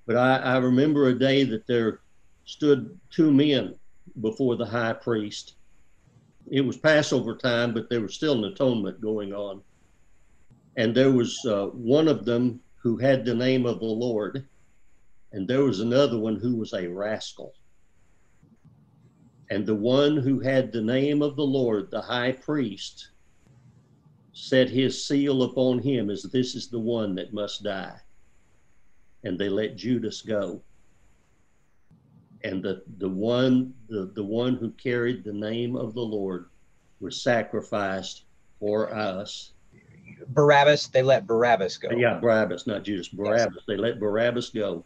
But I, I remember a day that there stood two men before the high priest. It was Passover time, but there was still an atonement going on. And there was uh, one of them who had the name of the Lord, and there was another one who was a rascal. And the one who had the name of the Lord, the high priest, set his seal upon him as this is the one that must die. And they let Judas go. And the, the, one, the, the one who carried the name of the Lord was sacrificed for us. Barabbas, they let Barabbas go. Yeah, Barabbas, not Judas, Barabbas. Yes. They let Barabbas go.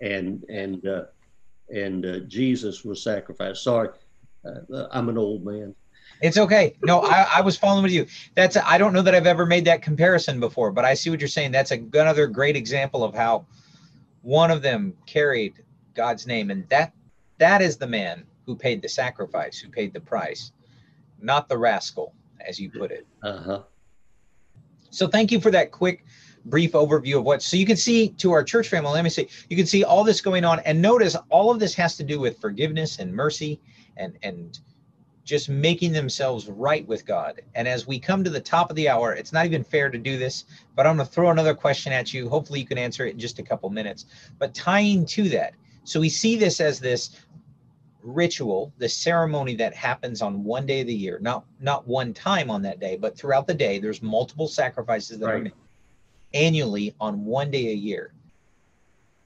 And and uh, and uh, Jesus was sacrificed. Sorry, uh, I'm an old man. It's okay. No, I, I was following with you. That's a, I don't know that I've ever made that comparison before, but I see what you're saying. That's a, another great example of how one of them carried God's name, and that that is the man who paid the sacrifice, who paid the price, not the rascal, as you put it. Uh huh. So thank you for that quick, brief overview of what, so you can see to our church family, let me see, you can see all this going on, and notice all of this has to do with forgiveness and mercy and, and just making themselves right with God. And as we come to the top of the hour, it's not even fair to do this, but I'm going to throw another question at you. Hopefully you can answer it in just a couple minutes, but tying to that. So we see this as this ritual, the ceremony that happens on one day of the year, not, not one time on that day, but throughout the day, there's multiple sacrifices that right. are made annually on one day a year.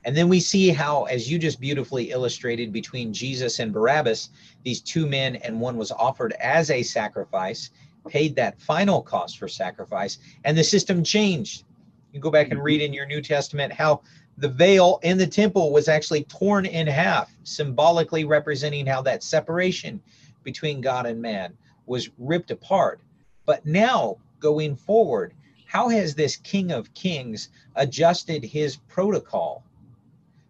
And then we see how, as you just beautifully illustrated, between Jesus and Barabbas, these two men, and one was offered as a sacrifice, paid that final cost for sacrifice, and the system changed. You go back and read in your New Testament how the veil in the temple was actually torn in half, symbolically representing how that separation between God and man was ripped apart. But now, going forward, how has this King of Kings adjusted his protocol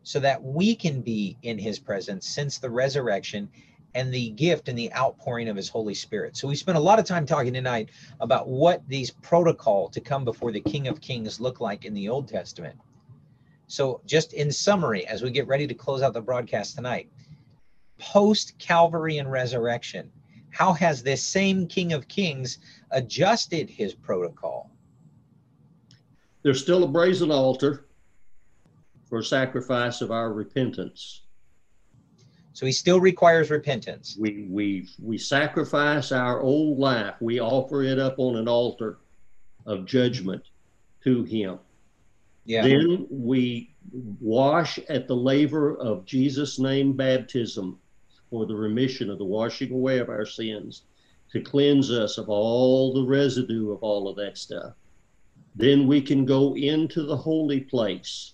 so that we can be in his presence since the resurrection and the gift and the outpouring of his Holy Spirit? So we spent a lot of time talking tonight about what these protocol to come before the King of Kings look like in the Old Testament. So just in summary, as we get ready to close out the broadcast tonight, post-Calvary and resurrection, how has this same King of Kings adjusted his protocol? There's still a brazen altar for sacrifice of our repentance. So he still requires repentance. We we we sacrifice our old life. We offer it up on an altar of judgment to him. Yeah. Then we wash at the laver of Jesus' name baptism for the remission of the washing away of our sins, to cleanse us of all the residue of all of that stuff. Then we can go into the holy place,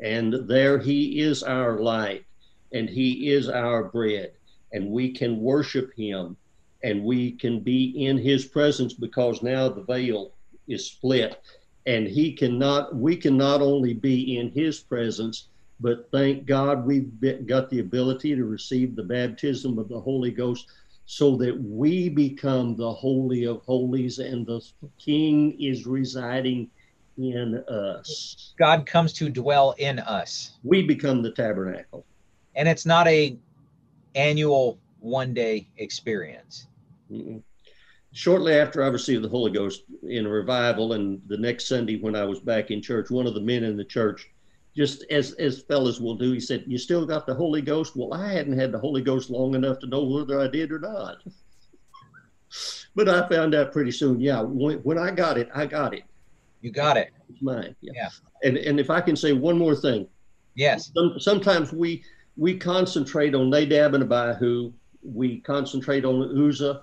and there he is our light, and he is our bread, and we can worship him, and we can be in his presence, because now the veil is split, and he cannot, we can not only be in his presence, but thank God we've been, got the ability to receive the baptism of the Holy Ghost, so that we become the Holy of Holies, and the King is residing in us. God comes to dwell in us. We become the tabernacle. And it's not a annual one-day experience. Mm-mm. Shortly after I received the Holy Ghost in a revival, and the next Sunday when I was back in church, one of the men in the church, just as, as fellas will do, he said, "You still got the Holy Ghost?" Well, I hadn't had the Holy Ghost long enough to know whether I did or not. But I found out pretty soon, yeah, when, when I got it, I got it. You got it. It's mine. Yeah. yeah. And and if I can say one more thing. Yes. Some, sometimes we, we concentrate on Nadab and Abihu. We concentrate on Uzzah,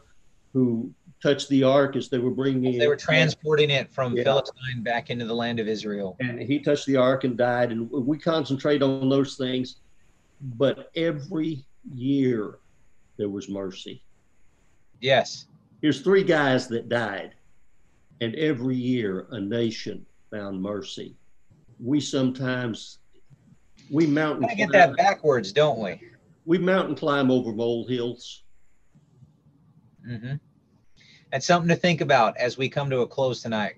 who touched the ark as they were bringing it. They were transporting it from yeah. Palestine back into the land of Israel. And he touched the ark and died. And we concentrate on those things. But every year there was mercy. Yes. Here's three guys that died, and every year a nation found mercy. We sometimes, we mountain climb. We get that backwards, don't we? We mountain climb over molehills. Mm-hmm. That's something to think about as we come to a close tonight.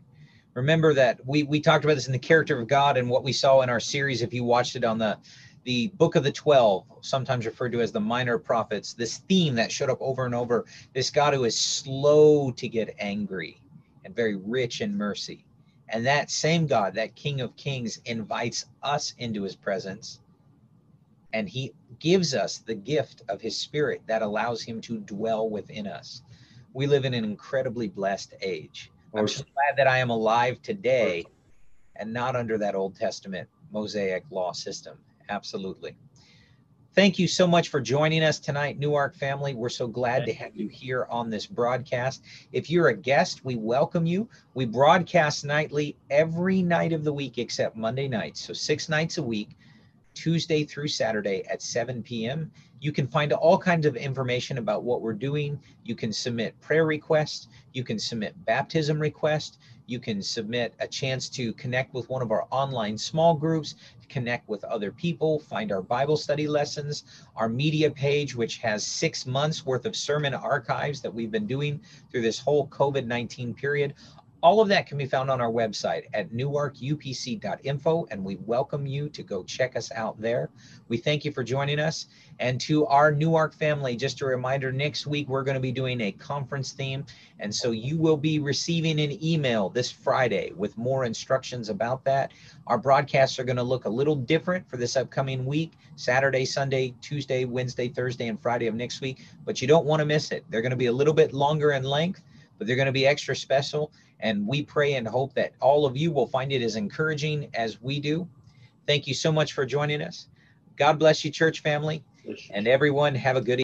Remember that we, we talked about this in the character of God, and what we saw in our series, if you watched it, on the, the Book of the Twelve, sometimes referred to as the Minor Prophets, this theme that showed up over and over, this God who is slow to get angry and very rich in mercy. And that same God, that King of Kings, invites us into his presence, and he gives us the gift of his Spirit that allows him to dwell within us. We live in an incredibly blessed age. I'm so glad that I am alive today and not under that Old Testament Mosaic law system. Absolutely. Thank you so much for joining us tonight, Newark family. We're so glad to have you here on this broadcast. If you're a guest, we welcome you. We broadcast nightly every night of the week except Monday nights. So six nights a week, Tuesday through Saturday at seven p m You can find all kinds of information about what we're doing. You can submit prayer requests. You can submit baptism requests. You can submit a chance to connect with one of our online small groups, connect with other people, find our Bible study lessons, our media page, which has six months worth of sermon archives that we've been doing through this whole COVID nineteen period. All of that can be found on our website at newark u p c dot info, and we welcome you to go check us out there. We thank you for joining us. And to our Newark family, just a reminder, next week we're going to be doing a conference theme, and so you will be receiving an email this Friday with more instructions about that. Our broadcasts are going to look a little different for this upcoming week, Saturday, Sunday, Tuesday, Wednesday, Thursday, and Friday of next week, but you don't want to miss it. They're going to be a little bit longer in length, but they're going to be extra special. And we pray and hope that all of you will find it as encouraging as we do. Thank you so much for joining us. God bless you, church family. And everyone, have a good evening.